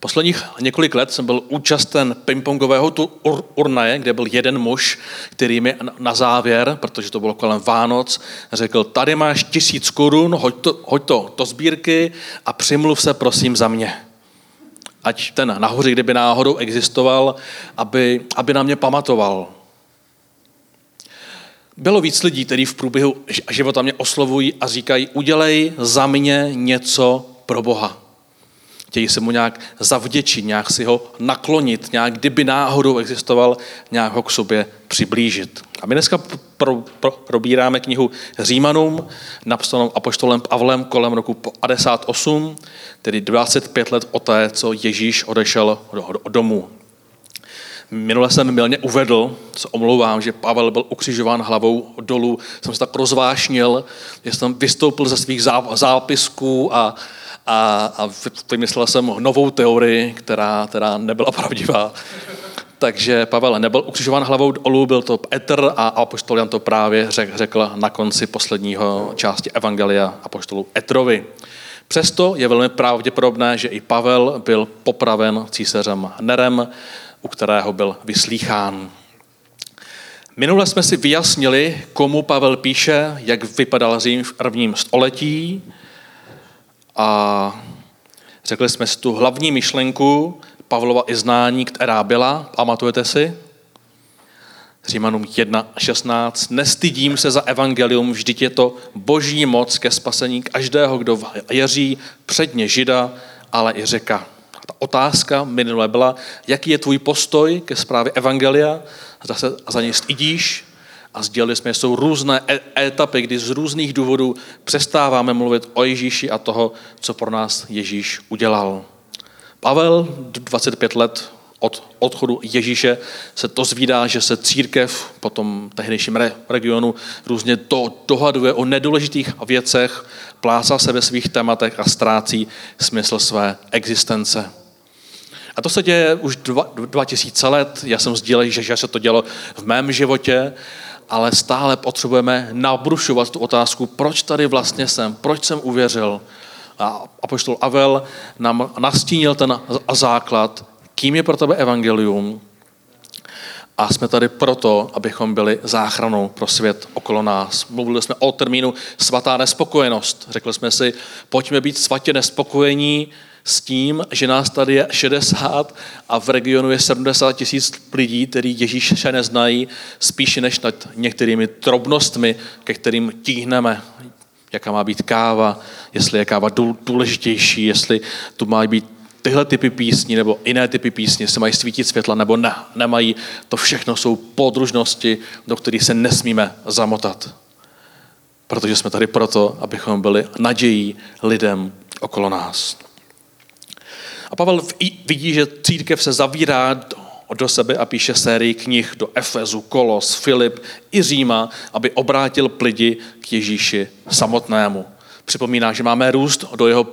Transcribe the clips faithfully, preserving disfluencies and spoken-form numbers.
Posledních několik let jsem byl účasten pingpongového turnaje, ur, kde byl jeden muž, který mi na závěr, protože to bylo kolem Vánoc, řekl, tady máš tisíc korun, hoď to, hoď to do sbírky a přimluv se prosím za mě. Ať ten nahoře, kdyby náhodou existoval, aby, aby na mě pamatoval. Bylo víc lidí, kteří v průběhu života mě oslovují a říkají, udělej za mě něco pro Boha. Chtějí se mu nějak zavděčit, nějak si ho naklonit, nějak, kdyby náhodou existoval, nějak ho k sobě přiblížit. A my dneska pro, pro, probíráme knihu Římanům, napsanou apoštolem Pavlem kolem roku padesát osm, tedy dvacet pět let od té, co Ježíš odešel do, do, domů. Minule jsem milně uvedl, se omlouvám, že Pavel byl ukřižován hlavou dolů, jsem se tak rozvášnil, že jsem vystoupil ze svých zápisků a A, a vymyslel jsem novou teorii, která, která nebyla pravdivá. Takže Pavel nebyl ukřižován hlavou dolů, byl to Petr a apoštol Jan to právě řek, řekl na konci posledního části Evangelia apoštolu Petrovi. Přesto je velmi pravděpodobné, že i Pavel byl popraven císařem Nerem, u kterého byl vyslýchán. Minule jsme si vyjasnili, komu Pavel píše, jak vypadal Řím v prvním století, a řekli jsme si tu hlavní myšlenku Pavlova iznání, která byla, pamatujete si? Římanům jedna šestnáct. Nestydím se za evangelium, vždyť je to boží moc ke spasení každého, kdo věří, předně žida, ale i řeka. Ta otázka minule byla, jaký je tvůj postoj ke zprávě evangelia, zda se za něj stydíš. A sdělili jsme, že jsou různé etapy, kdy z různých důvodů přestáváme mluvit o Ježíši a toho, co pro nás Ježíš udělal. Pavel, dvacet pět let od odchodu Ježíše, se to zvídá, že se církev po tom tehdejším regionu různě to dohaduje o nedůležitých věcech, plácá se ve svých tématech a ztrácí smysl své existence. A to se děje už dva, dva tisíce let. Já jsem sdílel, že, že se to dělo v mém životě, ale stále potřebujeme nabrušovat tu otázku, proč tady vlastně jsem, proč jsem uvěřil. A apoštol Pavel nám nastínil ten základ, kým je pro tebe evangelium. A jsme tady proto, abychom byli záchranou pro svět okolo nás. Mluvili jsme o termínu svatá nespokojenost. Řekli jsme si, pojďme být svatě nespokojení s tím, že nás tady je šedesát a v regionu je sedmdesát tisíc lidí, kteří Ježíše neznají, spíše než nad některými drobnostmi, ke kterým tíhneme. Jaká má být káva, jestli je káva důležitější, jestli tu mají být tyhle typy písní nebo jiné typy písní, se mají svítit světla nebo ne, nemají. To všechno jsou podružnosti, do kterých se nesmíme zamotat. Protože jsme tady proto, abychom byli nadějí lidem okolo nás. A Pavel vidí, že církev se zavírá do, do sebe a píše sérii knih do Efezu, Kolos, Filip i Říma, aby obrátil lidi k Ježíši samotnému. Připomíná, že máme růst do jeho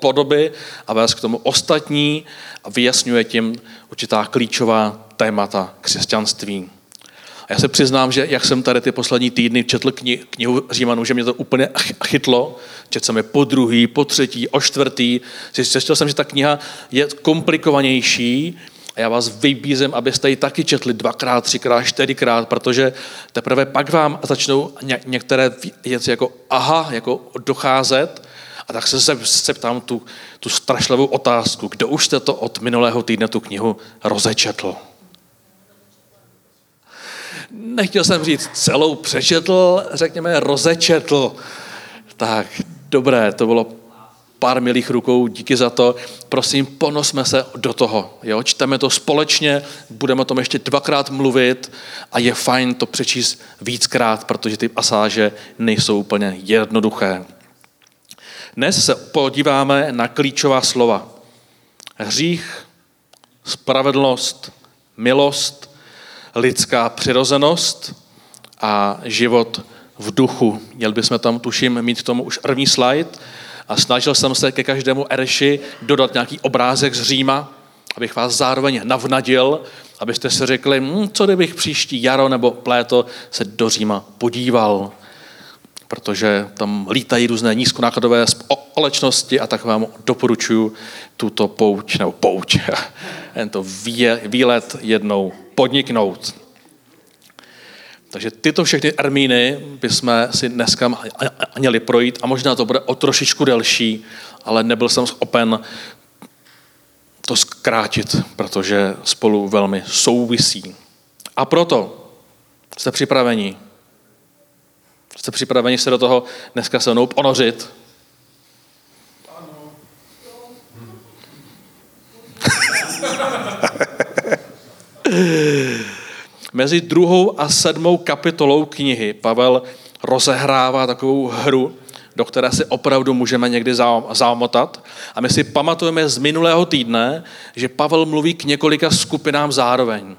podoby a vést k tomu ostatní a vyjasňuje tím určitá klíčová témata křesťanství. A já se přiznám, že jak jsem tady ty poslední týdny četl knihu Římanů, že mě to úplně chytlo. Četl jsem je po druhý, po třetí, o čtvrtý. Zjistil jsem, že ta kniha je komplikovanější a já vás vybízím, abyste ji taky četli dvakrát, třikrát, čtyřikrát, protože teprve pak vám začnou některé věci jako aha, jako docházet. A tak se zeptám tu, tu strašlivou otázku. Kdo už jste to od minulého týdne tu knihu rozečetl? Nechtěl jsem říct celou přečetl, řekněme rozečetl. Tak, dobré, to bylo pár milých rukou, díky za to. Prosím, ponosme se do toho. Jo? Čteme to společně, budeme o tom ještě dvakrát mluvit a je fajn to přečíst víckrát, protože ty pasáže nejsou úplně jednoduché. Dnes se podíváme na klíčová slova. Hřích, spravedlnost, milost, lidská přirozenost a život v duchu. Měli bychom tam, tuším, mít k tomu už první slide a snažil jsem se ke každému erši dodat nějaký obrázek z Říma, abych vás zároveň navnadil, abyste si řekli, hm, co kdybych příští jaro nebo léto se do Říma podíval. protože tam lítají různé nízkonákladové společnosti a tak vám doporučuji tuto pouť, nebo pouť, tento výlet jednou podniknout. Takže tyto všechny termíny bychom si dneska měli projít a možná to bude o trošičku delší, ale nebyl jsem schopen to zkrátit, protože spolu velmi souvisí. A proto jste připraveni. Jste připraveni se do toho dneska se mnou ponořit? Ano. Mezi druhou a sedmou kapitolou knihy Pavel rozehrává takovou hru, do které si opravdu můžeme někdy zamotat. A my si pamatujeme z minulého týdne, že Pavel mluví k několika skupinám zároveň.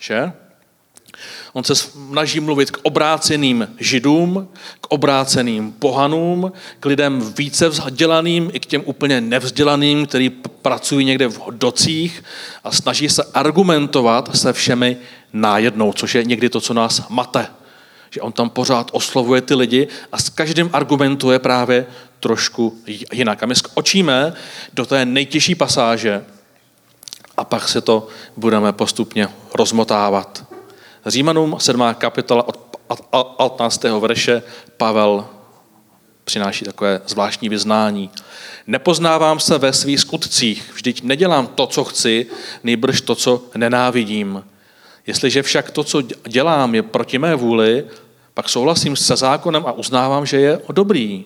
Že? On se snaží mluvit k obráceným židům, k obráceným pohanům, k lidem více vzdělaným i k těm úplně nevzdělaným, kteří pracují někde v docích a snaží se argumentovat se všemi najednou, což je někdy to, co nás mate. Že on tam pořád oslovuje ty lidi a s každým argumentuje právě trošku jinak. A my skočíme do té nejtěžší pasáže a pak se to budeme postupně rozmotávat. Římanům sedmá kapitola od patnáctého verše Pavel přináší takové zvláštní vyznání. Nepoznávám se ve svých skutcích, vždyť nedělám to, co chci, nejbrž to, co nenávidím. Jestliže však to, co dělám, je proti mé vůli, pak souhlasím se zákonem a uznávám, že je dobrý.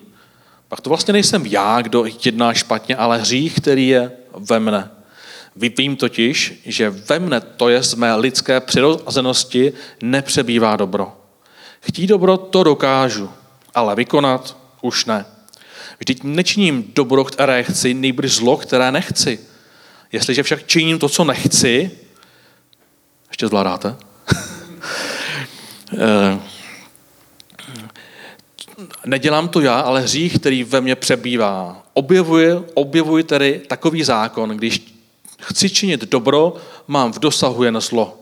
Pak to vlastně nejsem já, kdo jedná špatně, ale hřích, který je ve mne. Vím totiž, že ve mne, to je z mé lidské přirozenosti, nepřebývá dobro. Chtít dobro, to dokážu, ale vykonat už ne. Vždyť nečiním dobro, které chci, nejbrž zlo, které nechci. Jestliže však činím to, co nechci, ještě zvládáte? Nedělám to já, ale hřích, který ve mně přebývá. Objevuji, objevuji tedy takový zákon, když chci činit dobro, mám v dosahu jen zlo.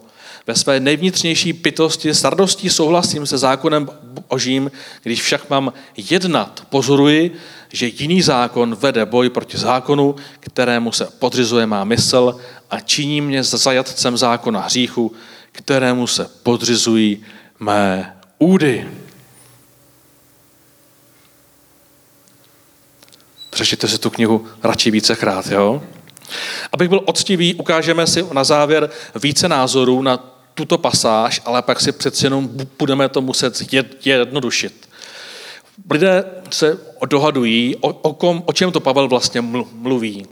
Ve své nejvnitřnější bytosti s radostí souhlasím se zákonem božím, když však mám jednat, pozoruji, že jiný zákon vede boj proti zákonu, kterému se podřizuje má mysl a činí mě zajatcem zákona hříchu, kterému se podřizují mé údy. Přečtěte si tu knihu radši vícekrát, jo? Abych byl poctivý, ukážeme si na závěr více názorů na tuto pasáž, ale pak si přeci jenom budeme to muset jednodušit. Lidé se dohadují, o, o, kom, o čem to Pavel vlastně mluví.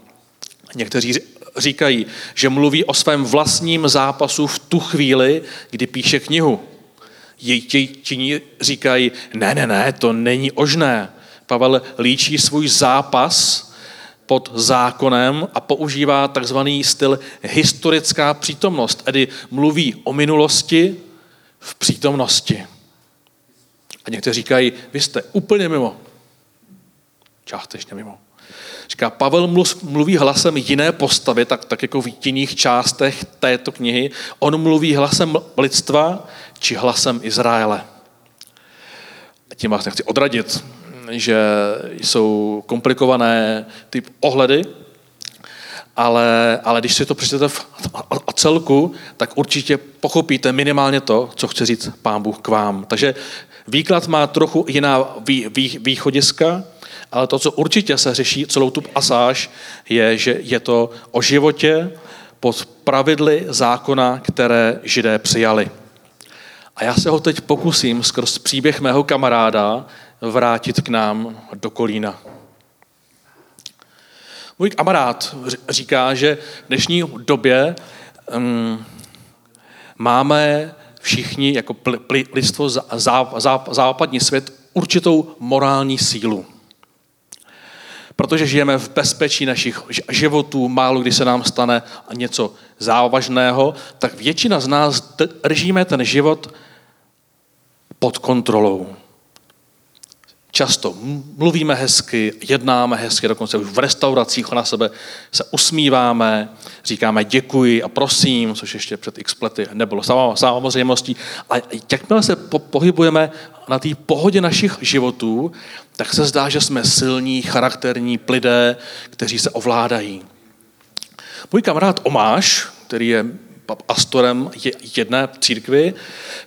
Někteří říkají, že mluví o svém vlastním zápasu v tu chvíli, kdy píše knihu. Jiní říkají, ne, ne, ne, to není možné. Pavel líčí svůj zápas pod zákonem a používá takzvaný styl historická přítomnost, tedy mluví o minulosti v přítomnosti. A někteří říkají, vy jste úplně mimo. Částečně mimo. Říká, Pavel mluví hlasem jiné postavy, tak, tak jako v jiných částech této knihy. On mluví hlasem lidstva či hlasem Izraele. A tím vás nechci odradit, že jsou komplikované ty ohledy, ale, ale když si to přečtete v celku, tak určitě pochopíte minimálně to, co chce říct Pán Bůh k vám. Takže výklad má trochu jiná vý, vý, východiska, ale to, co určitě se řeší celou tu pasáž, je, že je to o životě pod pravidly zákona, které Židé přijali. A já se ho teď pokusím skrz příběh mého kamaráda vrátit k nám do Kolína. Můj kamarád říká, že v dnešní době um, máme všichni jako pl- pl- lidstvo zá- zá- západní svět určitou morální sílu. Protože žijeme v bezpečí našich životů, málo kdy se nám stane něco závažného, tak většina z nás držíme ten život pod kontrolou. Často mluvíme hezky, jednáme hezky, dokonce už v restauracích na sebe se usmíváme, říkáme děkuji a prosím, což ještě před x lety nebylo samozřejmostí. A jakmile se po- pohybujeme na té pohodě našich životů, tak se zdá, že jsme silní, charakterní lidé, kteří se ovládají. Můj kamarád Omáš, který je pastorem jedné církvy,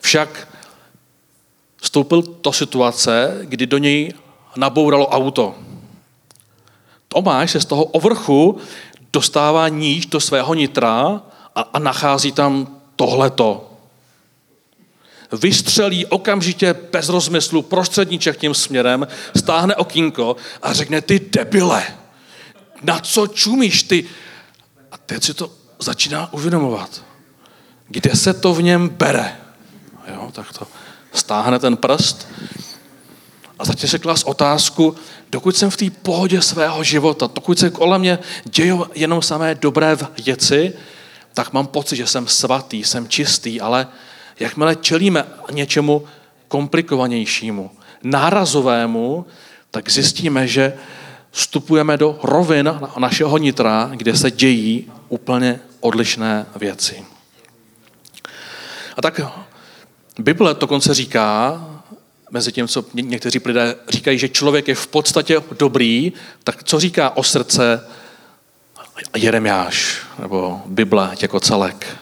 však vstoupil do situace, kdy do něj nabouralo auto. Tomáš se z toho ovrchu dostává níž do svého nitra a, a nachází tam tohleto. Vystřelí okamžitě bez rozmyslu prostředníček tím směrem, stáhne okýnko a řekne: ty debile, na co čumíš ty? A teď si to začíná uvědomovat. Kde se to v něm bere? Jo, tak to... Stáhne ten prst a začne se klást otázku, dokud jsem v té pohodě svého života, dokud se kolem mě dějou jenom samé dobré věci, tak mám pocit, že jsem svatý, jsem čistý, ale jakmile čelíme něčemu komplikovanějšímu, nárazovému, tak zjistíme, že vstupujeme do rovin našeho nitra, kde se dějí úplně odlišné věci. A tak... Bible dokonce říká, mezi tím, co někteří lidé říkají, že člověk je v podstatě dobrý, tak co říká o srdce Jeremiáš, nebo Bible jako celek?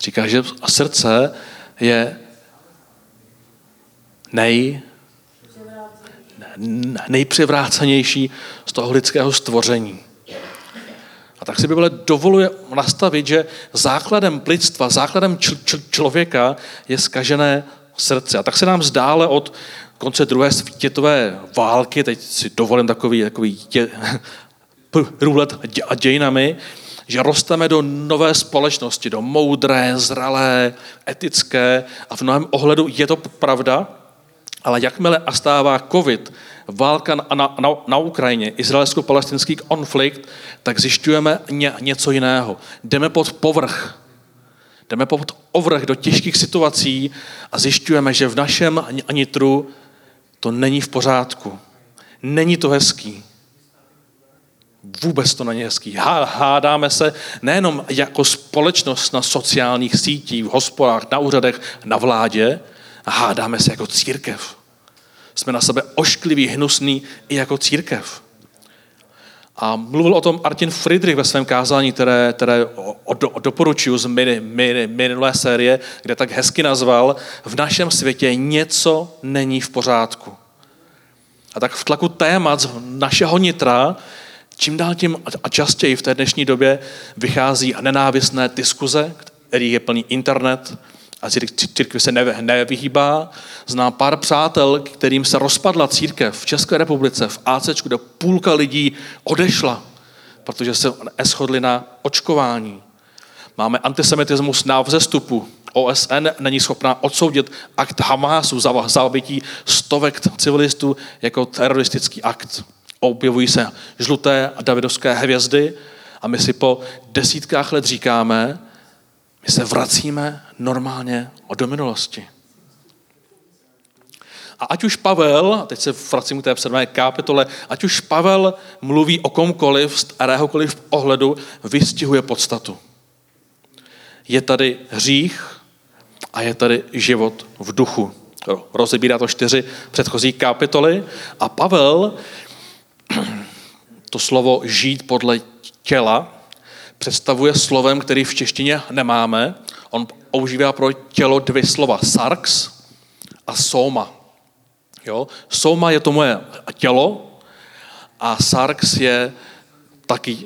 Říká, že srdce je nej, nejpřivrácenější z toho lidského stvoření. A tak si Bible dovoluje nastavit, že základem lidstva, základem čl- čl- člověka je zkažené srdce. A tak se nám zdále od konce druhé světové války, teď si dovolím takový, takový dě- průhled dě- dějinami, že rosteme do nové společnosti, do moudré, zralé, etické a v mnohem ohledu je to pravda, ale jakmile nastává covid, válka na, na, na Ukrajině, izraelsko-palestinský konflikt, tak zjišťujeme ně, něco jiného. Jdeme pod povrch. Jdeme pod povrch do těžkých situací a zjišťujeme, že v našem nitru to není v pořádku. Není to hezký. Vůbec to není hezký. Hádáme se nejenom jako společnost na sociálních sítích, v hospodách, na úřadech, na vládě, a hádáme se jako církev. Jsme na sebe ošklivý, hnusný i jako církev. A mluvil o tom Martin Friedrich ve svém kázání, které, které doporučuji z mini, mini, minulé série, kde tak hezky nazval: v našem světě něco není v pořádku. A tak v tlaku témat z našeho nitra čím dál tím a častěji v té dnešní době vychází nenávistné diskuze, který je plný internet, a církvi se nevyhýbá. Znám pár přátel, kterým se rozpadla církev v České republice, v ACčku, kde půlka lidí odešla, protože se neshodli na očkování. Máme antisemitismus na vzestupu. O S N není schopná odsoudit akt Hamásu za zabití stovek civilistů jako teroristický akt. Objevují se žluté a davidovské hvězdy a my si po desítkách let říkáme, my se vracíme normálně do minulosti. A ať už Pavel, a teď se vracím k té sedmé kapitole, ať už Pavel mluví o komkoliv, staréhokoliv ohledu, vystihuje podstatu. Je tady hřích a je tady život v duchu. Rozebírá to čtyři předchozí kapitoly a Pavel to slovo žít podle těla představuje slovem, který v češtině nemáme. On používá pro tělo dvě slova. Sarx a soma. Jo? Soma je to moje tělo a sarx je taky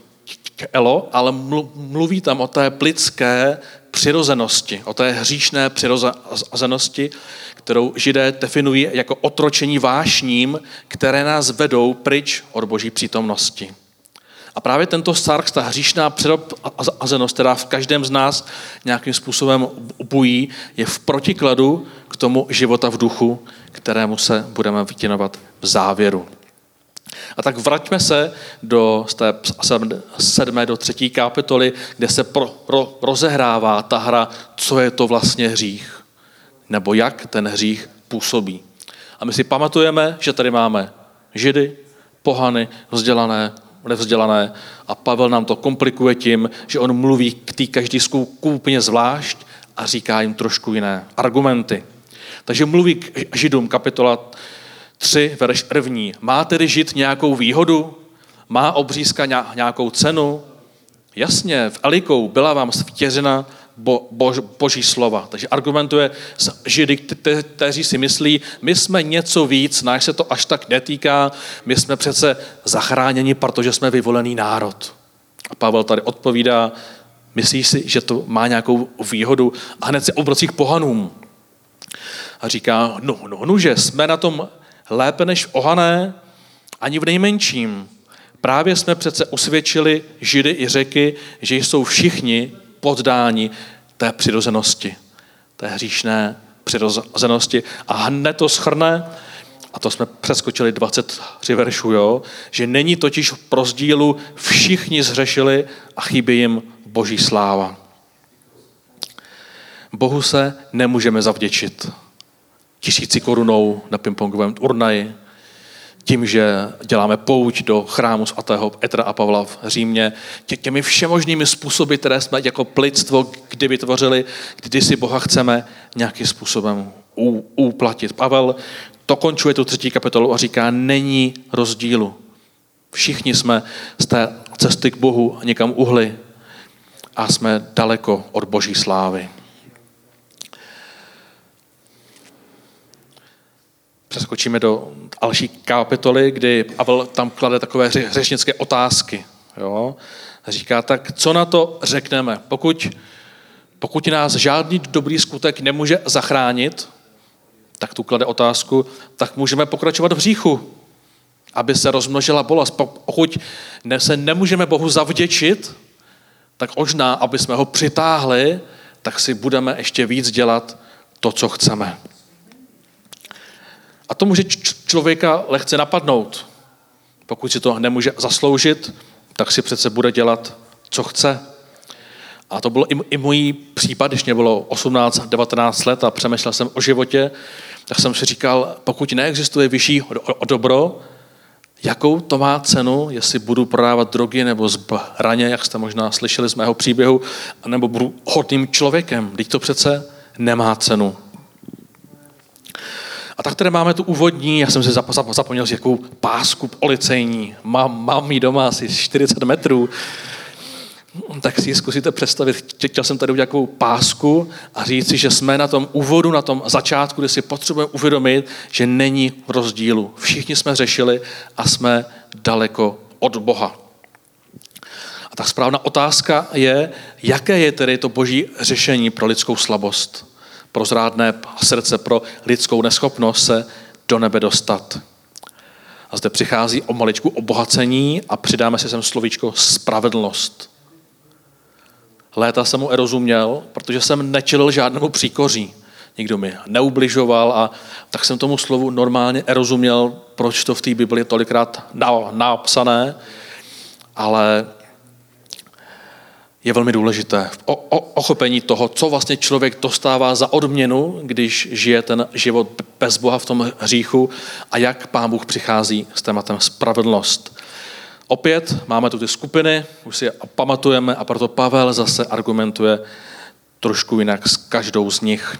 tělo, ale mluví tam o té lidské přirozenosti, o té hříšné přirozenosti, kterou Židé definují jako otročení vášním, které nás vedou pryč od Boží přítomnosti. A právě tento sarx, ta hříšná přirozenost, která v každém z nás nějakým způsobem bují, je v protikladu k tomu života v duchu, kterému se budeme vytěnovat v závěru. A tak vraťme se do té sedmé do třetí kapitoly, kde se pro, pro, rozehrává ta hra, co je to vlastně hřích. nebo jak ten hřích působí. A my si pamatujeme, že tady máme Židy, pohany, vzdělané, nevzdělané a Pavel nám to komplikuje tím, že on mluví k té každé skupině úplně zvlášť a říká jim trošku jiné argumenty. Takže mluví k Židům, kapitola tři, verš první. Má tedy Žid nějakou výhodu? Má obřízka nějakou cenu? Jasně, v Elikou byla vám vtěřena bo, bo, boží slova. Takže argumentuje s Židy, kteří si myslí, my jsme něco víc, nás se to až tak netýká, my jsme přece zachráněni, protože jsme vyvolený národ. A Pavel tady odpovídá, myslíš si, že to má nějakou výhodu? A hned se obracím k pohanům. A říká, no, no, nože, jsme na tom lépe než pohané, ani v nejmenším. Právě jsme přece usvědčili Židy i Řeky, že jsou všichni poddáni té přirozenosti, té hříšné přirozenosti. A hned to shrne, a to jsme přeskočili dvacet tři veršů, jo, že není totiž pro rozdílu všichni zhřešili a chybí jim boží sláva. Bohu se nemůžeme zavděčit tisíci korunou na pingpongovém turnaji, tím, že děláme pouť do chrámu svatého Petra a Pavla v Římě, těmi všemožnými způsoby, které jsme jako lidstvo kdy vytvořili, kdy si Boha chceme nějakým způsobem úplatit. Pavel dokončuje tu třetí kapitolu a říká, není rozdílu. Všichni jsme z té cesty k Bohu někam uhli a jsme daleko od boží slávy. Přeskočíme do další kapitoly, kdy Pavel tam klade takové řečnické otázky. Jo? A říká, tak co na to řekneme? Pokud, pokud nás žádný dobrý skutek nemůže zachránit, tak tu klade otázku, tak můžeme pokračovat v hříchu, aby se rozmnožila bolest. Pokud se nemůžeme Bohu zavděčit, tak možná, aby jsme ho přitáhli, tak si budeme ještě víc dělat to, co chceme. A to může č- člověka lehce napadnout. Pokud si to nemůže zasloužit, tak si přece bude dělat, co chce. A to byl i, i můj případ, když mě bylo osmnáct devatenáct let a přemýšlel jsem o životě, tak jsem si říkal, pokud neexistuje vyšší dobro, jakou to má cenu, jestli budu prodávat drogy nebo zbraně, jak jste možná slyšeli z mého příběhu, nebo budu hodným člověkem. Vždyť to přece nemá cenu. A tak tady máme tu úvodní, já jsem si zapomněl si jakou pásku policejní, mám, mám ji doma asi čtyřicet metrů, tak si ji zkusíte představit, chtěl jsem tady udělat takovou pásku a říct si, že jsme na tom úvodu, na tom začátku, kde si potřebujeme uvědomit, že není rozdílu. Všichni jsme řešili a jsme daleko od Boha. A ta správná otázka je, jaké je tedy to boží řešení pro lidskou slabost, pro zrádné srdce, pro lidskou neschopnost se do nebe dostat. A zde přichází o maličku obohacení a přidáme si sem slovíčko spravedlnost. Léta jsem mu erozuměl, protože jsem nečelil žádnému příkoří. Nikdo mi neubližoval a tak jsem tomu slovu normálně erozuměl, proč to v té Bibli je tolikrát napsané, ale je velmi důležité v ochopení toho, co vlastně člověk dostává za odměnu, když žije ten život bez Boha v tom hříchu a jak Pán Bůh přichází s tématem spravedlnost. Opět máme tu ty skupiny, už si je pamatujeme a proto Pavel zase argumentuje trošku jinak s každou z nich.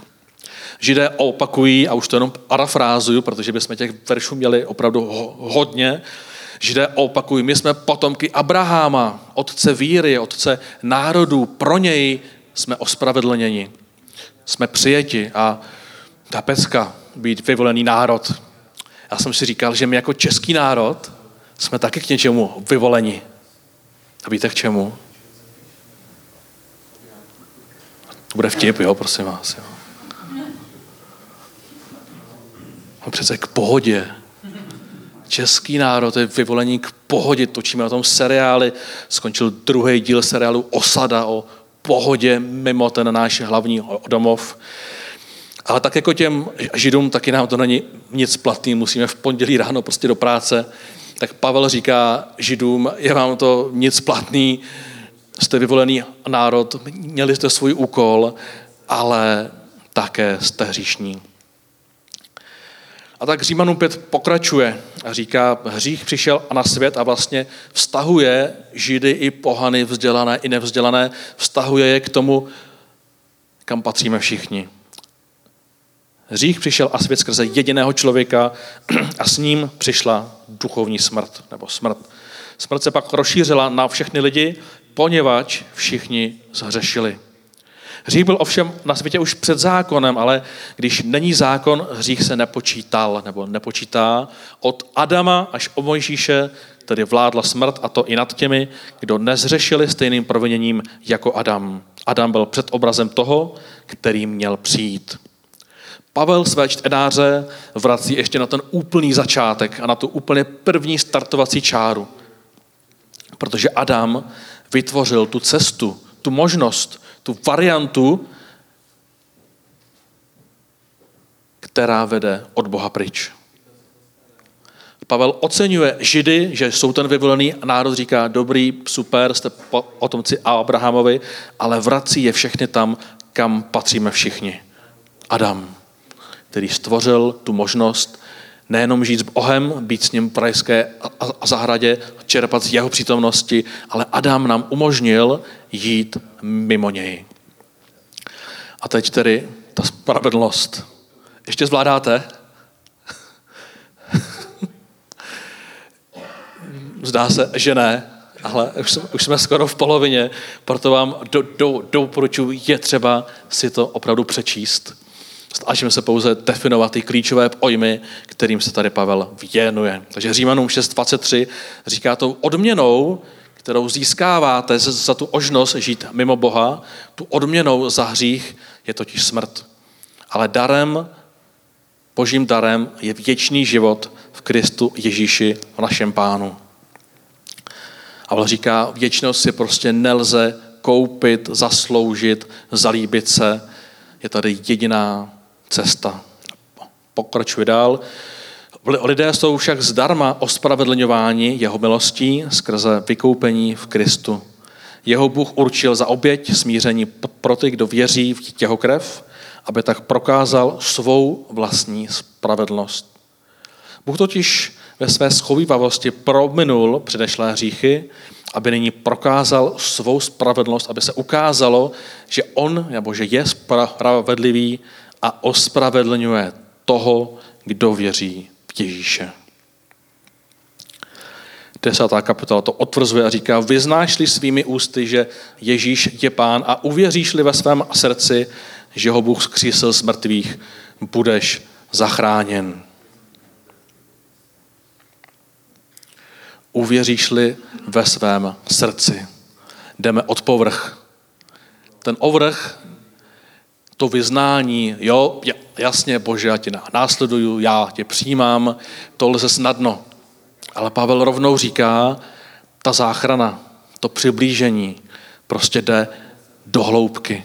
Židé opakují, a už to jenom parafrázuju, protože bychom těch veršů měli opravdu hodně, Židé opakují, my jsme potomky Abraháma, otce víry, otce národů, pro něj jsme ospravedlněni, jsme přijeti a ta pecka, být vyvolený národ. Já jsem si říkal, že my jako český národ jsme taky k něčemu vyvoleni. A víte k čemu? To bude vtip, jo, prosím vás. Jo. No přece k pohodě. Český národ je vyvolení k pohodě, točíme na tom seriály, skončil druhý díl seriálu Osada o pohodě mimo ten náš hlavní domov. Ale tak jako těm Židům, taky nám to není nic platný, musíme v pondělí ráno prostě do práce, tak Pavel říká Židům, je vám to nic platný, jste vyvolený národ, měli jste svůj úkol, ale také jste hříšní. A tak Římanům pět pokračuje a říká, hřích přišel na svět a vlastně vztahuje židy i pohany, vzdělané i nevzdělané, vztahuje je k tomu, kam patříme všichni. Hřích přišel na svět skrze jediného člověka a s ním přišla duchovní smrt, nebo smrt. Smrt se pak rozšířila na všechny lidi, poněvadž všichni zhřešili. Hřích byl ovšem na světě už před zákonem, ale když není zákon, hřích se nepočítal nebo nepočítá. Od Adama až o Mojžíše tedy vládla smrt, a to i nad těmi, kdo nezřešili stejným proviněním jako Adam. Adam byl předobrazem toho, který měl přijít. Pavel své čtenáře vrací ještě na ten úplný začátek a na tu úplně první startovací čáru. Protože Adam vytvořil tu cestu, tu možnost, tu variantu, která vede od Boha pryč. Pavel oceňuje Židy, že jsou ten vyvolený, a národ říká, dobrý, super, jste potomci Abrahamovi, ale vrací je všechny tam, kam patříme všichni. Adam, který stvořil tu možnost nejenom žít s Bohem, být s ním v rajské zahradě, čerpat z jeho přítomnosti, ale Adam nám umožnil jít mimo něj. A teď tedy ta spravedlnost. Ještě zvládáte? Zdá se, že ne, ale už jsme skoro v polovině, proto vám do, do, doporučuji, je třeba si to opravdu přečíst. Snažíme se pouze definovat ty klíčové pojmy, kterým se tady Pavel věnuje. Takže Římanům šest dvacet tři říká to odměnou, kterou získáváte za tu možnost žít mimo Boha, tu odměnou za hřích je totiž smrt. Ale darem, božím darem je věčný život v Kristu Ježíši, v našem Pánu. A Pavel říká, věčnost si prostě nelze koupit, zasloužit, zalíbit se. Je tady jediná cesta. Pokračuje dál. Lidé jsou však zdarma ospravedlňováni jeho milostí skrze vykoupení v Kristu. Jeho Bůh určil za oběť smíření pro ty, kdo věří v jeho krev, aby tak prokázal svou vlastní spravedlnost. Bůh totiž ve své schovívavosti prominul předešlé hříchy, aby nyní prokázal svou spravedlnost, aby se ukázalo, že on, nebo že je spravedlivý a ospravedlňuje toho, kdo věří v Ježíše. Desátá kapitola to otvrzuje a říká, vyznáš-li svými ústy, že Ježíš je Pán a uvěříš-li ve svém srdci, že ho Bůh zkřísil z mrtvých, budeš zachráněn. Uvěříš-li ve svém srdci. Jdeme od povrch. Ten povrch, to vyznání, jo, jasně, Bože, já tě následuju, já tě přijímám, to lze snadno. Ale Pavel rovnou říká, ta záchrana, to přiblížení prostě jde do hloubky.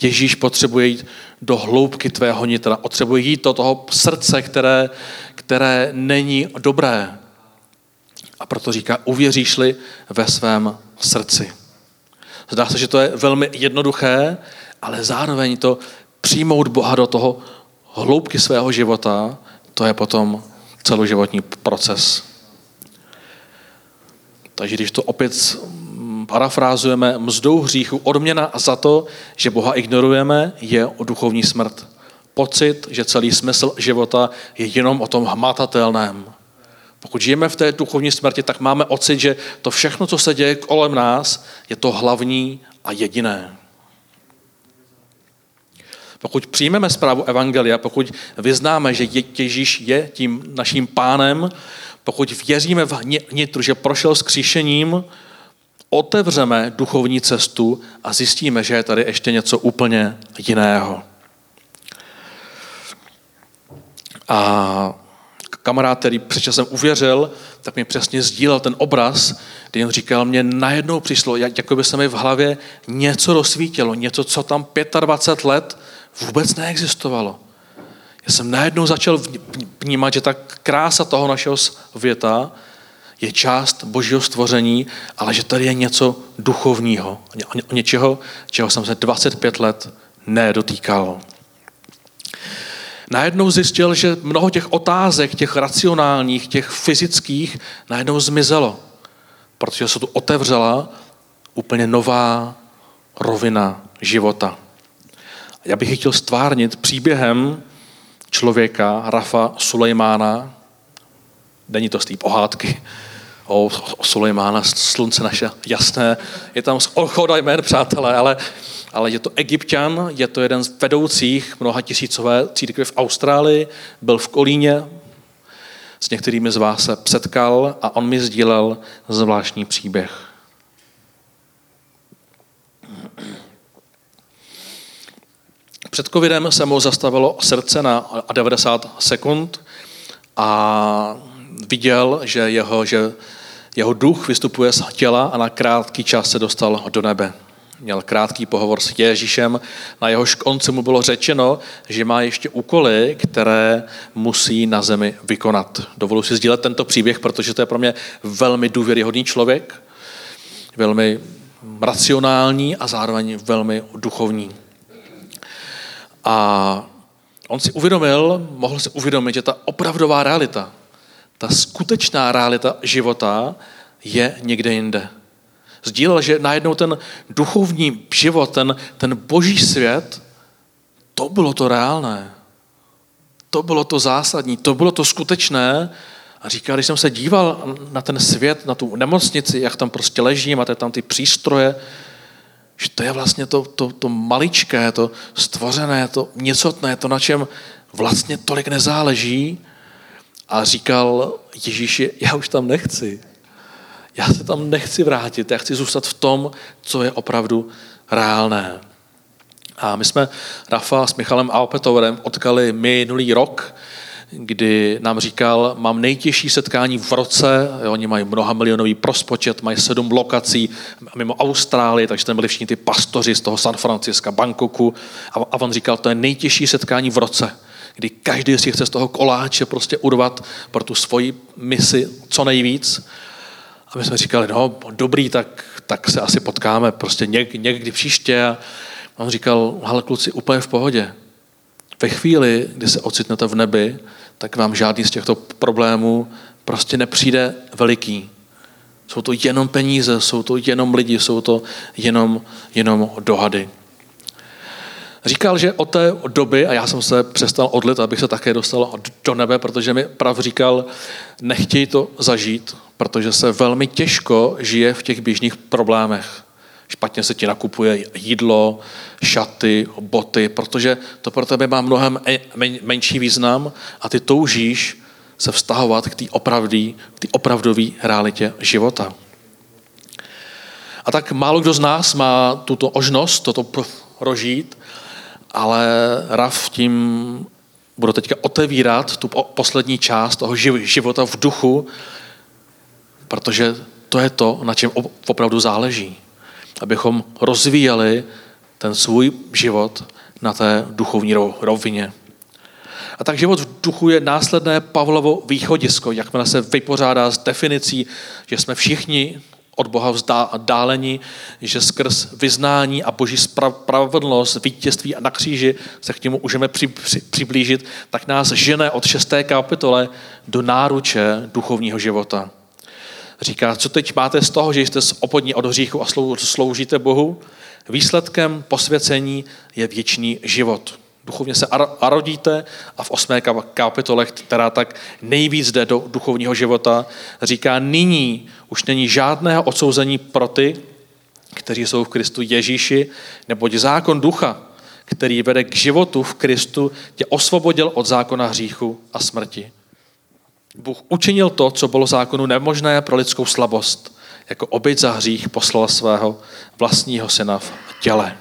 Ježíš potřebuje jít do hloubky tvého nitra, potřebuje jít do toho srdce, které, které není dobré. A proto říká, uvěříš-li ve svém srdci. Zdá se, že to je velmi jednoduché, ale zároveň to přijmout Boha do toho hloubky svého života, to je potom celoživotní proces. Takže když to opět parafrázujeme, mzdou hříchu, odměna za to, že Boha ignorujeme, je duchovní smrt. Pocit, že celý smysl života je jenom o tom hmatatelném. Pokud žijeme v té duchovní smrti, tak máme pocit, že to všechno, co se děje kolem nás, je to hlavní a jediné. Pokud přijmeme zprávu evangelia, pokud vyznáme, že Ježíš je tím naším pánem, pokud věříme v nitru, že prošel zkříšením, otevřeme duchovní cestu a zjistíme, že je tady ještě něco úplně jiného. A kamarád, který předčasem uvěřil, tak mi přesně sdílel ten obraz, kdy on říkal, mě najednou přišlo, jako by se mi v hlavě něco rozsvítilo, něco, co tam dvacet pět let vůbec neexistovalo. Já jsem najednou začal vnímat, že ta krása toho našeho světa je část božího stvoření, ale že tady je něco duchovního, něčeho, čeho jsem se dvacet pět let nedotýkal. najednou zjistil, že mnoho těch otázek, těch racionálních, těch fyzických, najednou zmizelo. Protože se tu otevřela úplně nová rovina života. Já bych ji chtěl stvárnit příběhem člověka, Rafa Sulejmána. Není to z té pohádky. O, Sulejmána, slunce naše, jasné. Je tam z ochoda jmén, přátelé, ale, ale je to Egypťan, je to jeden z vedoucích mnoha tisícové církve v Austrálii, byl v Kolíně, s některými z vás se setkal a on mi sdílel zvláštní příběh. Před covidem se mu zastavilo srdce na devadesát sekund a viděl, že jeho, že jeho duch vystupuje z těla a na krátký čas se dostal do nebe. Měl krátký pohovor s Ježíšem, na jehož konci mu bylo řečeno, že má ještě úkoly, které musí na zemi vykonat. Dovolu si sdílet tento příběh, protože to je pro mě velmi důvěryhodný člověk, velmi racionální a zároveň velmi duchovní. A on si uvědomil, mohl si uvědomit, že ta opravdová realita, ta skutečná realita života je někde jinde. Sdílel, že najednou ten duchovní život, ten, ten boží svět, to bylo to reálné. To bylo to zásadní, to bylo to skutečné. A říká, když jsem se díval na ten svět, na tu nemocnici, jak tam prostě ležím a tam ty přístroje, že to je vlastně to, to, to maličké, to stvořené, to nicotné, to, na čem vlastně tolik nezáleží. A říkal, Ježíši, já už tam nechci. Já se tam nechci vrátit, já chci zůstat v tom, co je opravdu reálné. A my jsme Rafa s Michalem Alpetoverem odkali minulý rok, kdy nám říkal, mám nejtěžší setkání v roce, oni mají mnohamilionový rozpočet, mají sedm lokací mimo Austrálii, takže tam byli všichni ty pastoři z toho San Franciska, Bangkoku. A on říkal, to je nejtěžší setkání v roce, kdy každý si chce z toho koláče prostě urvat pro tu svoji misi co nejvíc. A my jsme říkali, no dobrý, tak, tak se asi potkáme prostě něk, někdy příště. A on říkal, hele kluci, úplně v pohodě. Ve chvíli, kdy se ocitnete v nebi, tak vám žádný z těchto problémů prostě nepřijde veliký. Jsou to jenom peníze, jsou to jenom lidi, jsou to jenom, jenom dohady. Říkal, že od té doby, a já jsem se přestal odlit, abych se také dostal do nebe, protože mi prav říkal, nechtěj to zažít, protože se velmi těžko žije v těch běžných problémech. Špatně se ti nakupuje jídlo, šaty, boty, protože to pro tebe má mnohem menší význam a ty toužíš se vztahovat k té opravdý, k té opravdové realitě života. A tak málo kdo z nás má tuto možnost, toto prožít, ale Raf tím budu teďka otevírat tu poslední část toho života v duchu, protože to je to, na čem opravdu záleží. Abychom rozvíjeli ten svůj život na té duchovní rovině. A tak život v duchu je následné Pavlovo východisko, jakmile se vypořádá s definicí, že jsme všichni od Boha vzdálení, že skrz vyznání a boží spravedlnost, vítězství a na kříži se k němu můžeme při, při, přiblížit, tak nás žene od šesté kapitole do náruče duchovního života. Říká, co teď máte z toho, že jste svobodní od hříchu a sloužíte Bohu? Výsledkem posvěcení je věčný život. Duchovně se arodíte a v osmé kapitole, která tak nejvíc jde do duchovního života, říká, nyní už není žádného odsouzení pro ty, kteří jsou v Kristu Ježíši, neboť zákon ducha, který vede k životu v Kristu, tě osvobodil od zákona hříchu a smrti. Bůh učinil to, co bylo zákonu nemožné pro lidskou slabost. Jako oběť za hřích poslal svého vlastního syna v těle.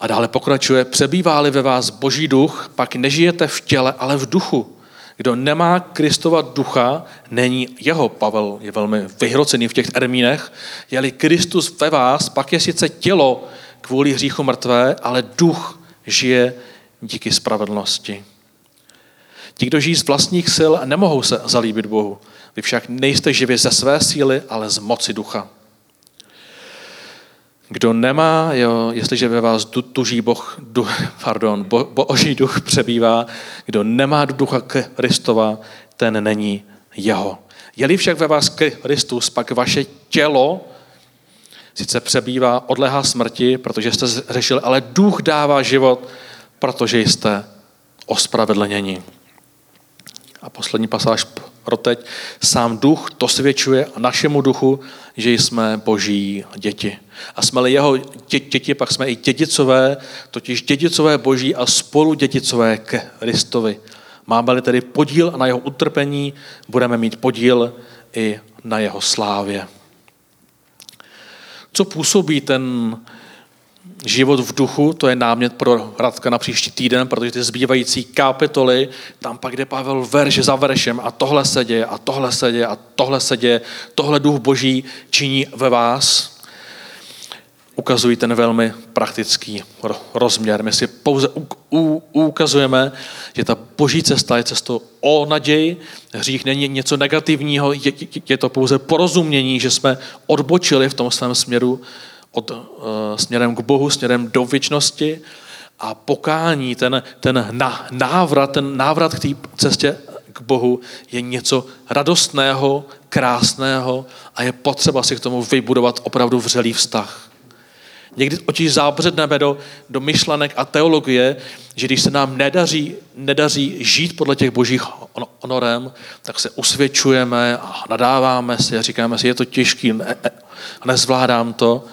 A dále pokračuje, přebývá-li ve vás boží duch, pak nežijete v těle, ale v duchu. Kdo nemá Kristova ducha, není jeho. Pavel je velmi vyhrocený v těch termínech. Je-li Kristus ve vás, pak je sice tělo kvůli hříchu mrtvé, ale duch žije díky spravedlnosti. Ti, kdo žijí z vlastních sil, nemohou se zalíbit Bohu. Vy však nejste živi ze své síly, ale z moci ducha. Kdo nemá, jo, jestliže ve vás du, tuží boh, du, pardon, bo, boží duch přebývá, kdo nemá ducha Kristova, ten není jeho. Je-li však ve vás Kristus, pak vaše tělo sice přebývá, odléhá smrti, protože jste řešili, ale duch dává život, protože jste ospravedlněni. A poslední pasáž pro teď. Sám duch to svědčuje našemu duchu, že jsme boží děti. A jsme-li jeho děti, pak jsme i dědicové, totiž dědicové boží a spolu dědicové Kristovi. Máme-li tedy podíl na jeho utrpení, budeme mít podíl i na jeho slávě. Co působí ten život v duchu, to je námět pro Radka na příští týden, protože ty zbývající kapitoly, tam pak jde Pavel verš za veršem a tohle se děje, a tohle se děje, a tohle se děje, tohle duch boží činí ve vás. Ukazují ten velmi praktický rozměr. My si pouze u, u, ukazujeme, že ta boží cesta je cestou o naději. Hřích není něco negativního, je, je to pouze porozumění, že jsme odbočili v tom svém směru od, uh, směrem k Bohu, směrem do věčnosti a pokání, ten, ten na, návrat, ten návrat k té cestě k Bohu je něco radostného, krásného a je potřeba si k tomu vybudovat opravdu vřelý vztah. Někdy oči zábředneme do, do myšlenek a teologie, že když se nám nedaří, nedaří žít podle těch božích norem, tak se usvědčujeme a nadáváme si a říkáme si, je to těžký, ne, nezvládám to.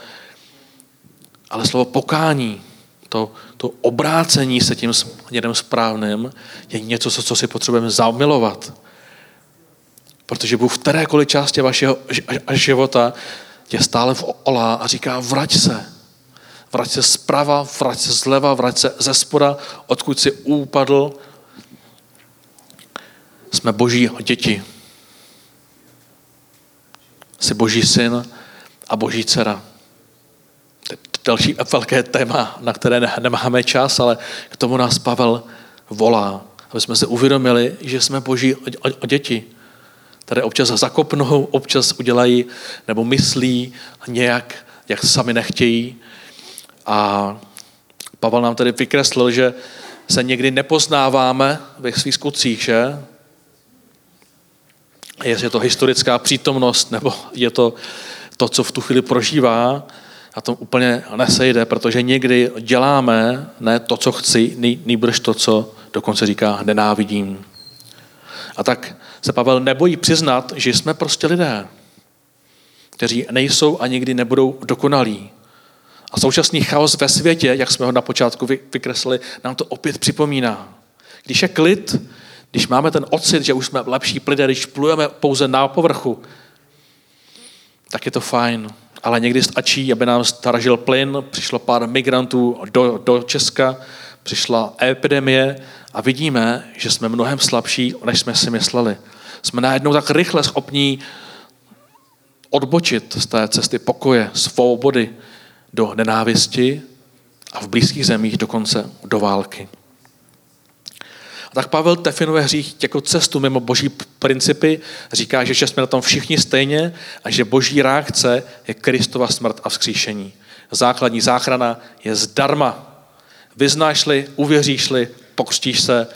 Ale slovo pokání, to, to obrácení se tím směrem správným, je něco, co, co si potřebujeme zamilovat. Protože Bůh v kterékoliv části vašeho života tě stále volá a říká, vrať se. Vrať se zprava, vrať se zleva, vrať se ze spoda, odkud si úpadl. Jsme boží děti. Jsi boží syn a boží dcera. Další velké téma, na které nemáme čas, ale k tomu nás Pavel volá, aby jsme se uvědomili, že jsme boží děti, které občas zakopnou, občas udělají nebo myslí nějak, jak sami nechtějí. A Pavel nám tedy vykreslil, že se někdy nepoznáváme ve svých skutcích, že? Jestli je to historická přítomnost, nebo je to to, co v tu chvíli prožívá, a to úplně nesejde, protože někdy děláme ne to, co chci, nýbrž to, co dokonce říká nenávidím. A tak se Pavel nebojí přiznat, že jsme prostě lidé, kteří nejsou a nikdy nebudou dokonalí. A současný chaos ve světě, jak jsme ho na počátku vykreslili, nám to opět připomíná. Když je klid, když máme ten ocit, že už jsme lepší lidé, když plujeme pouze na povrchu, tak je to fajn. Ale někdy stačí, aby nám staržil plyn, přišlo pár migrantů do, do Česka, přišla epidemie a vidíme, že jsme mnohem slabší, než jsme si mysleli. Jsme najednou tak rychle schopní odbočit z té cesty pokoje, svobody do nenávisti a v blízkých zemích dokonce do války. A tak Pavel definuje hřích jako cestu mimo boží principy, říká, že jsme na tom všichni stejně a že boží reakce je Kristova smrt a vzkříšení. Základní záchrana je zdarma. Vyznáš-li, uvěříš-li, pokřtíš se,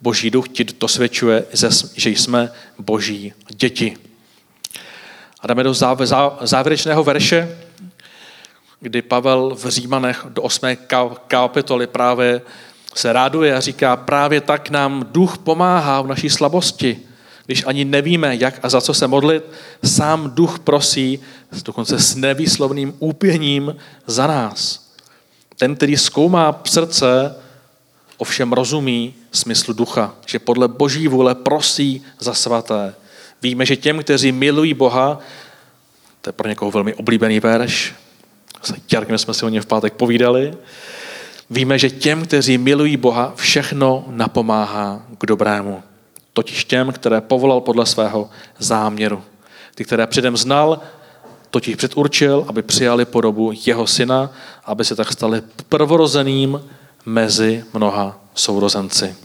boží duch ti to svědčuje, že jsme boží děti. A jdeme do závěrečného verše, kdy Pavel v Římanech do osmé kapitoly právě se ráduje a říká, právě tak nám duch pomáhá v naší slabosti. Když ani nevíme, jak a za co se modlit, sám duch prosí, dokonce s nevýslovným úpěním za nás. Ten, který zkoumá srdce, ovšem rozumí smyslu ducha, že podle boží vůle prosí za svaté. Víme, že těm, kteří milují Boha, to je pro někoho velmi oblíbený verš, s Jarkem jsme si o něm v pátek povídali, víme, že těm, kteří milují Boha, všechno napomáhá k dobrému. Totiž těm, které povolal podle svého záměru. Ty, které předem znal, totiž předurčil, aby přijali podobu jeho syna, aby se tak stali prvorozeným mezi mnoha sourozenci.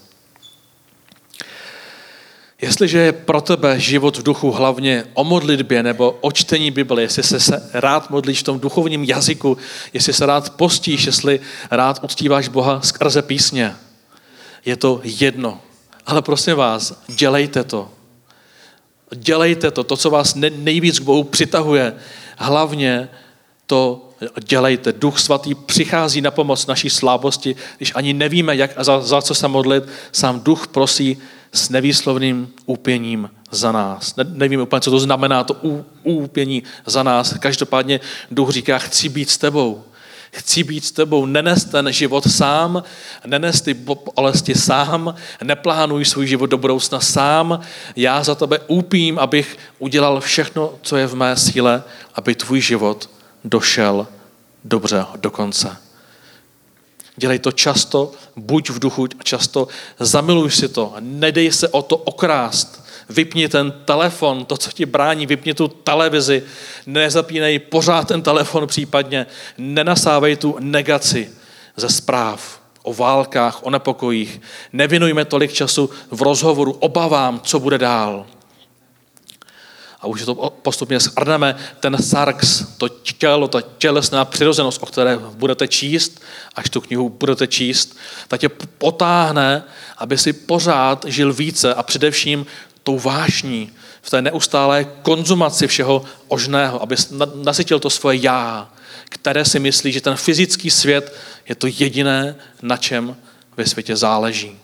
Jestliže je pro tebe život v duchu hlavně o modlitbě nebo o čtení Bible, jestli se rád modlíš v tom duchovním jazyku, jestli se rád postíš, jestli rád uctíváš Boha skrze písně, je to jedno. Ale prosím vás, dělejte to. Dělejte to, to, co vás nejvíc k Bohu přitahuje. Hlavně to dělejte. Duch svatý přichází na pomoc naší slabosti, když ani nevíme, jak a za, za co se modlit. Sám duch prosí s nevýslovným úpěním za nás. Ne, nevím úplně, co to znamená, to ú, úpění za nás. Každopádně duch říká, chci být s tebou. Chci být s tebou, nenes ten život sám, nenes ty bolesti sám, neplánuj svůj život do budoucna sám, já za tebe úpím, abych udělal všechno, co je v mé síle, aby tvůj život došel dobře do konce. Dělej to často, buď v duchu často, zamiluj si to, nedej se o to okrást, vypni ten telefon, to, co ti brání, vypni tu televizi, nezapínej pořád ten telefon případně, nenasávej tu negaci ze zpráv o válkách, o nepokojích, nevěnujme tolik času v rozhovoru, obavám, co bude dál. A už to postupně shrneme, ten sarx, to tělo, ta tělesná přirozenost, o které budete číst, až tu knihu budete číst, ta tě potáhne, aby si pořád žil více a především tou vášní, v té neustálé konzumaci všeho ožného, aby nasytil to svoje já, které si myslí, že ten fyzický svět je to jediné, na čem ve světě záleží.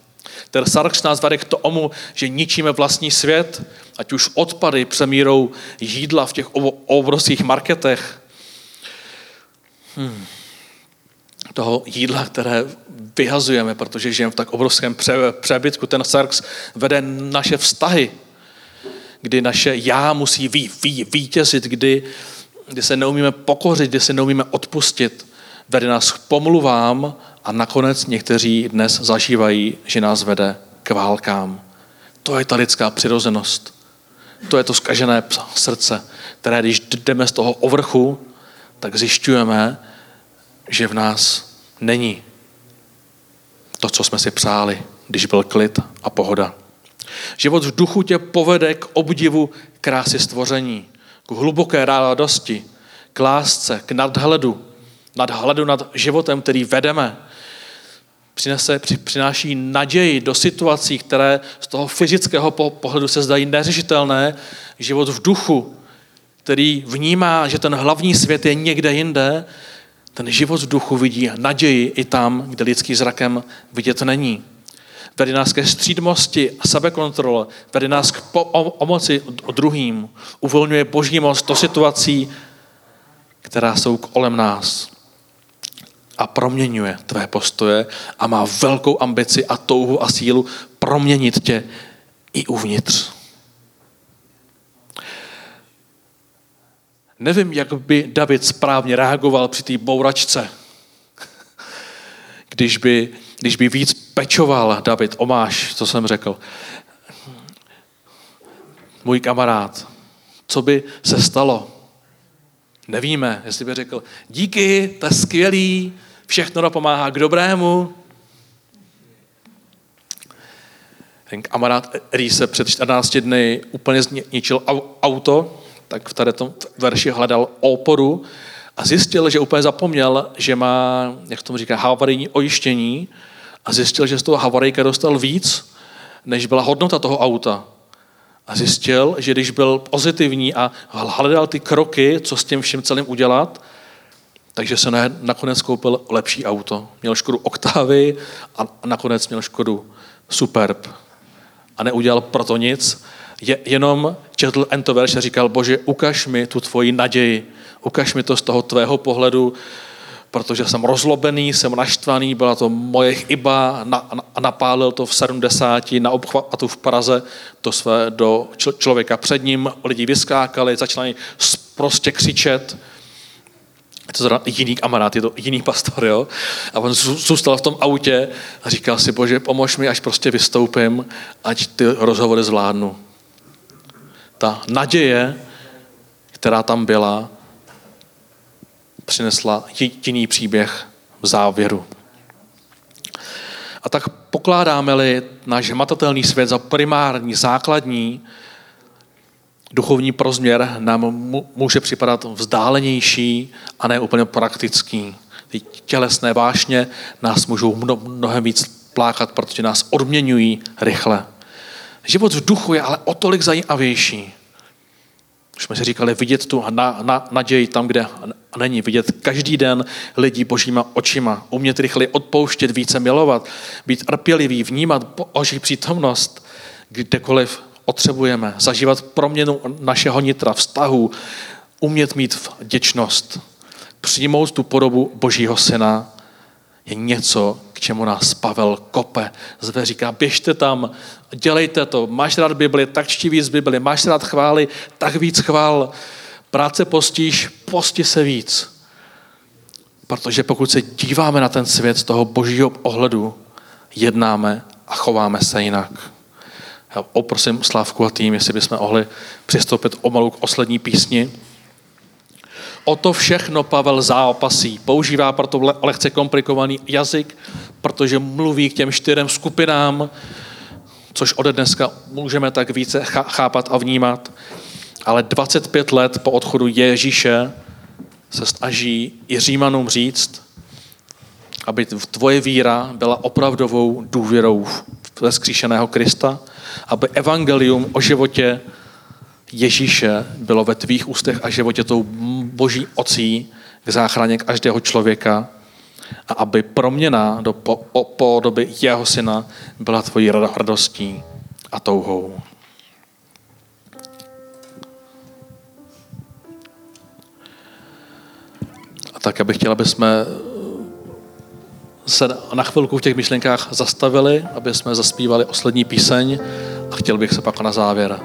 Ten sarx nás vede k tomu, že ničíme vlastní svět, ať už odpady přemírou jídla v těch obrovských marketech. Hmm. Toho jídla, které vyhazujeme, protože žijeme v tak obrovském přebytku. Ten sarx vede naše vztahy, kdy naše já musí ví, ví, vítězit, kdy, kdy se neumíme pokořit, kdy se neumíme odpustit. Vede nás k pomluvám a nakonec někteří dnes zažívají, že nás vede k válkám. To je ta lidská přirozenost. To je to zkažené srdce, které když jdeme z toho ovrchu, tak zjišťujeme, že v nás není to, co jsme si přáli, když byl klid a pohoda. Život v duchu tě povede k obdivu krásy stvoření, k hluboké radosti, k lásce, k nadhledu, nadhledu nad životem, který vedeme. Přinese, přináší naději do situací, které z toho fyzického pohledu se zdají neřešitelné. Život v duchu, který vnímá, že ten hlavní svět je někde jinde, ten život v duchu vidí naději i tam, kde lidský zrakem vidět není. Vede nás ke střídmosti a sebekontrole, vede nás k pomoci druhým, uvolňuje boží moc do situací, která jsou kolem nás a proměňuje tvé postoje a má velkou ambici a touhu a sílu proměnit tě i uvnitř. Nevím, jak by David správně reagoval při té bouračce, když by, když by víc pečoval David, omáš, co jsem řekl. Můj kamarád, co by se stalo? Nevíme, jestli by řekl, díky, to je skvělý, všechno napomáhá k dobrému. Ten kamarád Rýse před čtrnácti dny úplně zničil auto, tak v tato verši hledal oporu a zjistil, že úplně zapomněl, že má, jak tomu říká, havarijní ojištění a zjistil, že z toho havarijka dostal víc, než byla hodnota toho auta. A zjistil, že když byl pozitivní a hledal ty kroky, co s tím vším celým udělat, takže se nakonec koupil lepší auto. Měl Škodu Oktávy a nakonec měl Škodu Superb. A neudělal proto nic, je, jenom četl tento verš a říkal, Bože, ukaž mi tu tvoji naději, ukaž mi to z toho tvého pohledu, protože jsem rozlobený, jsem naštvaný, byla to moje chyba na, na, a napálil to v sedmdesáti na obchvatu v Praze, to své do čl, člověka před ním, lidi vyskákali, začali prostě křičet. To zrovna jiný kamarád, je to jiný pastor, jo? A on zůstal v tom autě a říkal si, Bože, pomož mi, až prostě vystoupím, ať ty rozhovory zvládnu. Ta naděje, která tam byla, přinesla jiný příběh v závěru. A tak Pokládáme-li náš hmatatelný svět za primární, základní, duchovní prozměr nám může připadat vzdálenější a ne úplně praktický. Ty tělesné vášně nás můžou mnohem víc plákat, protože nás odměňují rychle. Život v duchu je ale o tolik zajímavější. Už jsme si říkali, vidět tu na, na, naději tam, kde není. Vidět každý den lidí božíma očima. Umět rychleji odpouštět, více milovat, být trpělivý, vnímat boží přítomnost, kdekoliv potřebujeme. Zažívat proměnu našeho nitra, vztahů, umět mít vděčnost. Přijmout tu podobu božího syna je něco, k čemu nás Pavel kope. Zve říká, běžte tam, dělejte to, máš rád Bibli, tak čti víc Bibli, máš rád chvály, tak víc chvál, práce postíš, posti se víc. Protože pokud se díváme na ten svět z toho božího ohledu, jednáme a chováme se jinak. Já poprosím Slávku a tým, jestli bychom mohli přistoupit omalu k poslední písni. O to všechno Pavel zápasí. Používá proto lehce komplikovaný jazyk, protože mluví k těm čtyřem skupinám, což ode dneska můžeme tak více chápat a vnímat. Ale dvacet pět let po odchodu Ježíše se snaží i Římanům říct, aby tvoje víra byla opravdovou důvěrou ve vzkříšeného Krista, aby evangelium o životě Ježíše bylo ve tvých ústech a životě tou boží ocí k záchraně každého člověka a aby proměna do podoby jeho syna byla tvojí radostí a touhou. A tak, abych chtěla, aby jsme se na chvilku v těch myšlenkách zastavili, aby jsme zaspívali poslední píseň a chtěl bych se pak na závěr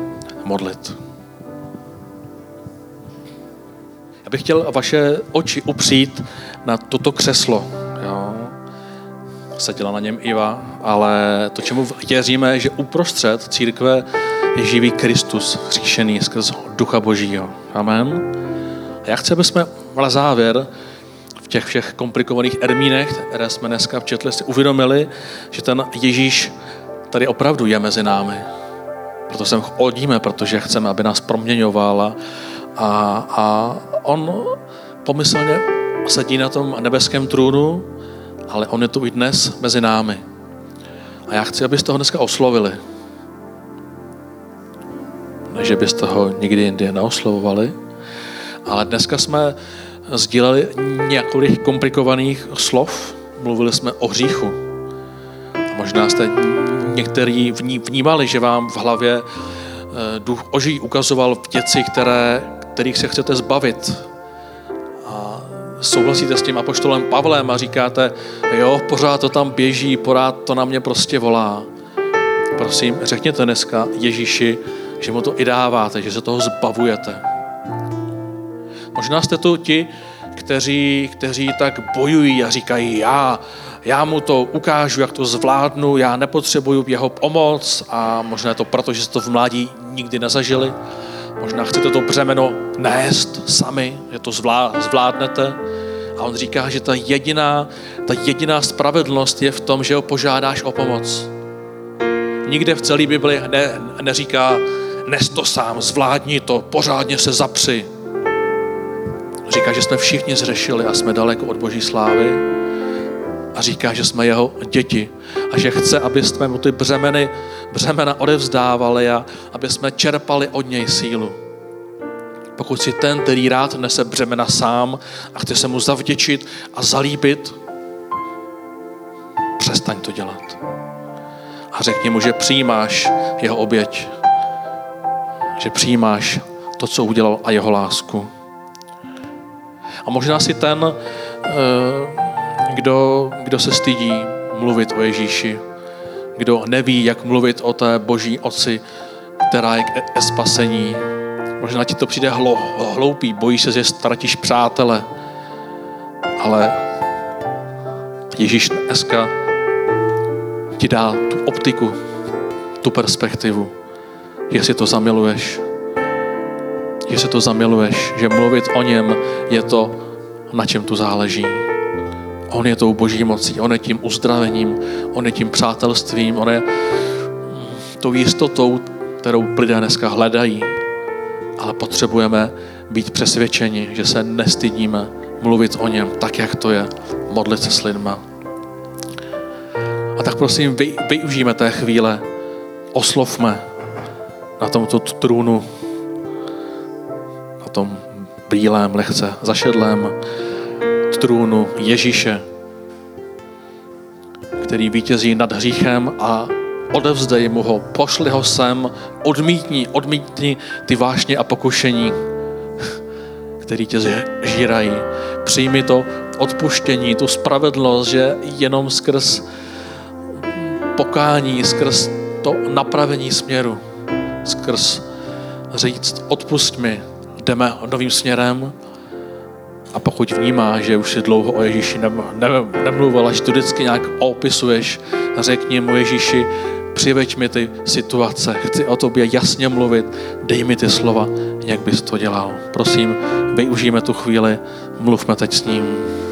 modlit. Já bych chtěl vaše oči upřít na toto křeslo. Jo. Seděla na něm Iva, ale to, čemu věříme, že uprostřed církve je živý Kristus vzkříšený skrz Ducha Božího. Amen. A já chci, aby jsme na závěr v těch všech komplikovaných termínech, které jsme dneska včetli, si uvědomili, že ten Ježíš tady opravdu je mezi námi. Proto sem chodíme, protože chceme, aby nás proměňovala a, a on pomyslně sedí na tom nebeském trůnu, ale on je tu i dnes mezi námi. A já chci, abyste ho dneska oslovili. Ne, že byste ho nikdy jindy neoslovovali, ale dneska jsme sdíleli několik komplikovaných slov, mluvili jsme o hříchu. A možná jste někteří vnímali, že vám v hlavě duch oží ukazoval věci, které kterých se chcete zbavit. A souhlasíte s tím apoštolem Pavlem a říkáte, jo, pořád to tam běží, pořád to na mě prostě volá. Prosím, řekněte dneska Ježíši, že mu to i dáváte, že se toho zbavujete. Možná jste tu ti, kteří, kteří tak bojují a říkají, já, já mu to ukážu, jak to zvládnu, já nepotřebuju jeho pomoc a možná je to proto, že se to v mládí nikdy nezažili. Možná chcete to břemeno nést sami, že to zvládnete. A on říká, že ta jediná, ta jediná spravedlnost je v tom, že ho požádáš o pomoc. Nikde v celé Bibli ne, neříká, nes to sám, zvládni to, pořádně se zapři. Říká, že jsme všichni zřešili a jsme daleko od Boží slávy. A říká, že jsme jeho děti a že chce, aby jsme mu ty břemeny, břemena odevzdávali a aby jsme čerpali od něj sílu. Pokud si ten, který rád nese břemena sám a chce se mu zavděčit a zalíbit, přestaň to dělat. A řekni mu, že přijímáš jeho oběť, že přijímáš to, co udělal a jeho lásku. A možná si ten... E, Kdo, kdo se stydí mluvit o Ježíši, kdo neví, jak mluvit o té boží oci, která je ke spasení. Možná ti to přijde hlo, hloupý, bojíš se, že ztratíš přátele, ale Ježíš dneska ti dá tu optiku, tu perspektivu, že si to zamiluješ, že si to zamiluješ, že mluvit o něm je to, na čem tu záleží. On je tou boží mocí, on je tím uzdravením, on je tím přátelstvím, on je tou jistotou, kterou lidé dneska hledají. Ale potřebujeme být přesvědčeni, že se nestydíme mluvit o něm tak, jak to je, modlit se s lidma. A tak prosím, vy, využijeme té chvíle, oslovme na tomto trůnu, na tom bílém, lehce zašedlém trůnu Ježíše, který vítězí nad hříchem, a odevzdej mu ho, pošli ho sem, odmítni, odmítni ty vášně a pokušení, který tě žírají. Přijmi to odpuštění, tu spravedlnost, že jenom skrz pokání, skrz to napravení směru, skrz říct odpusť mi, jdeme novým směrem. A pokud vnímáš, že už si dlouho o Ježíši nemluvil, až to vždycky nějak opisuješ, řekni mu: Ježíši, přiveď mi ty situace, chci o tobě jasně mluvit, dej mi ty slova, jak bys to dělal. Prosím, využijme tu chvíli, mluvme teď s ním.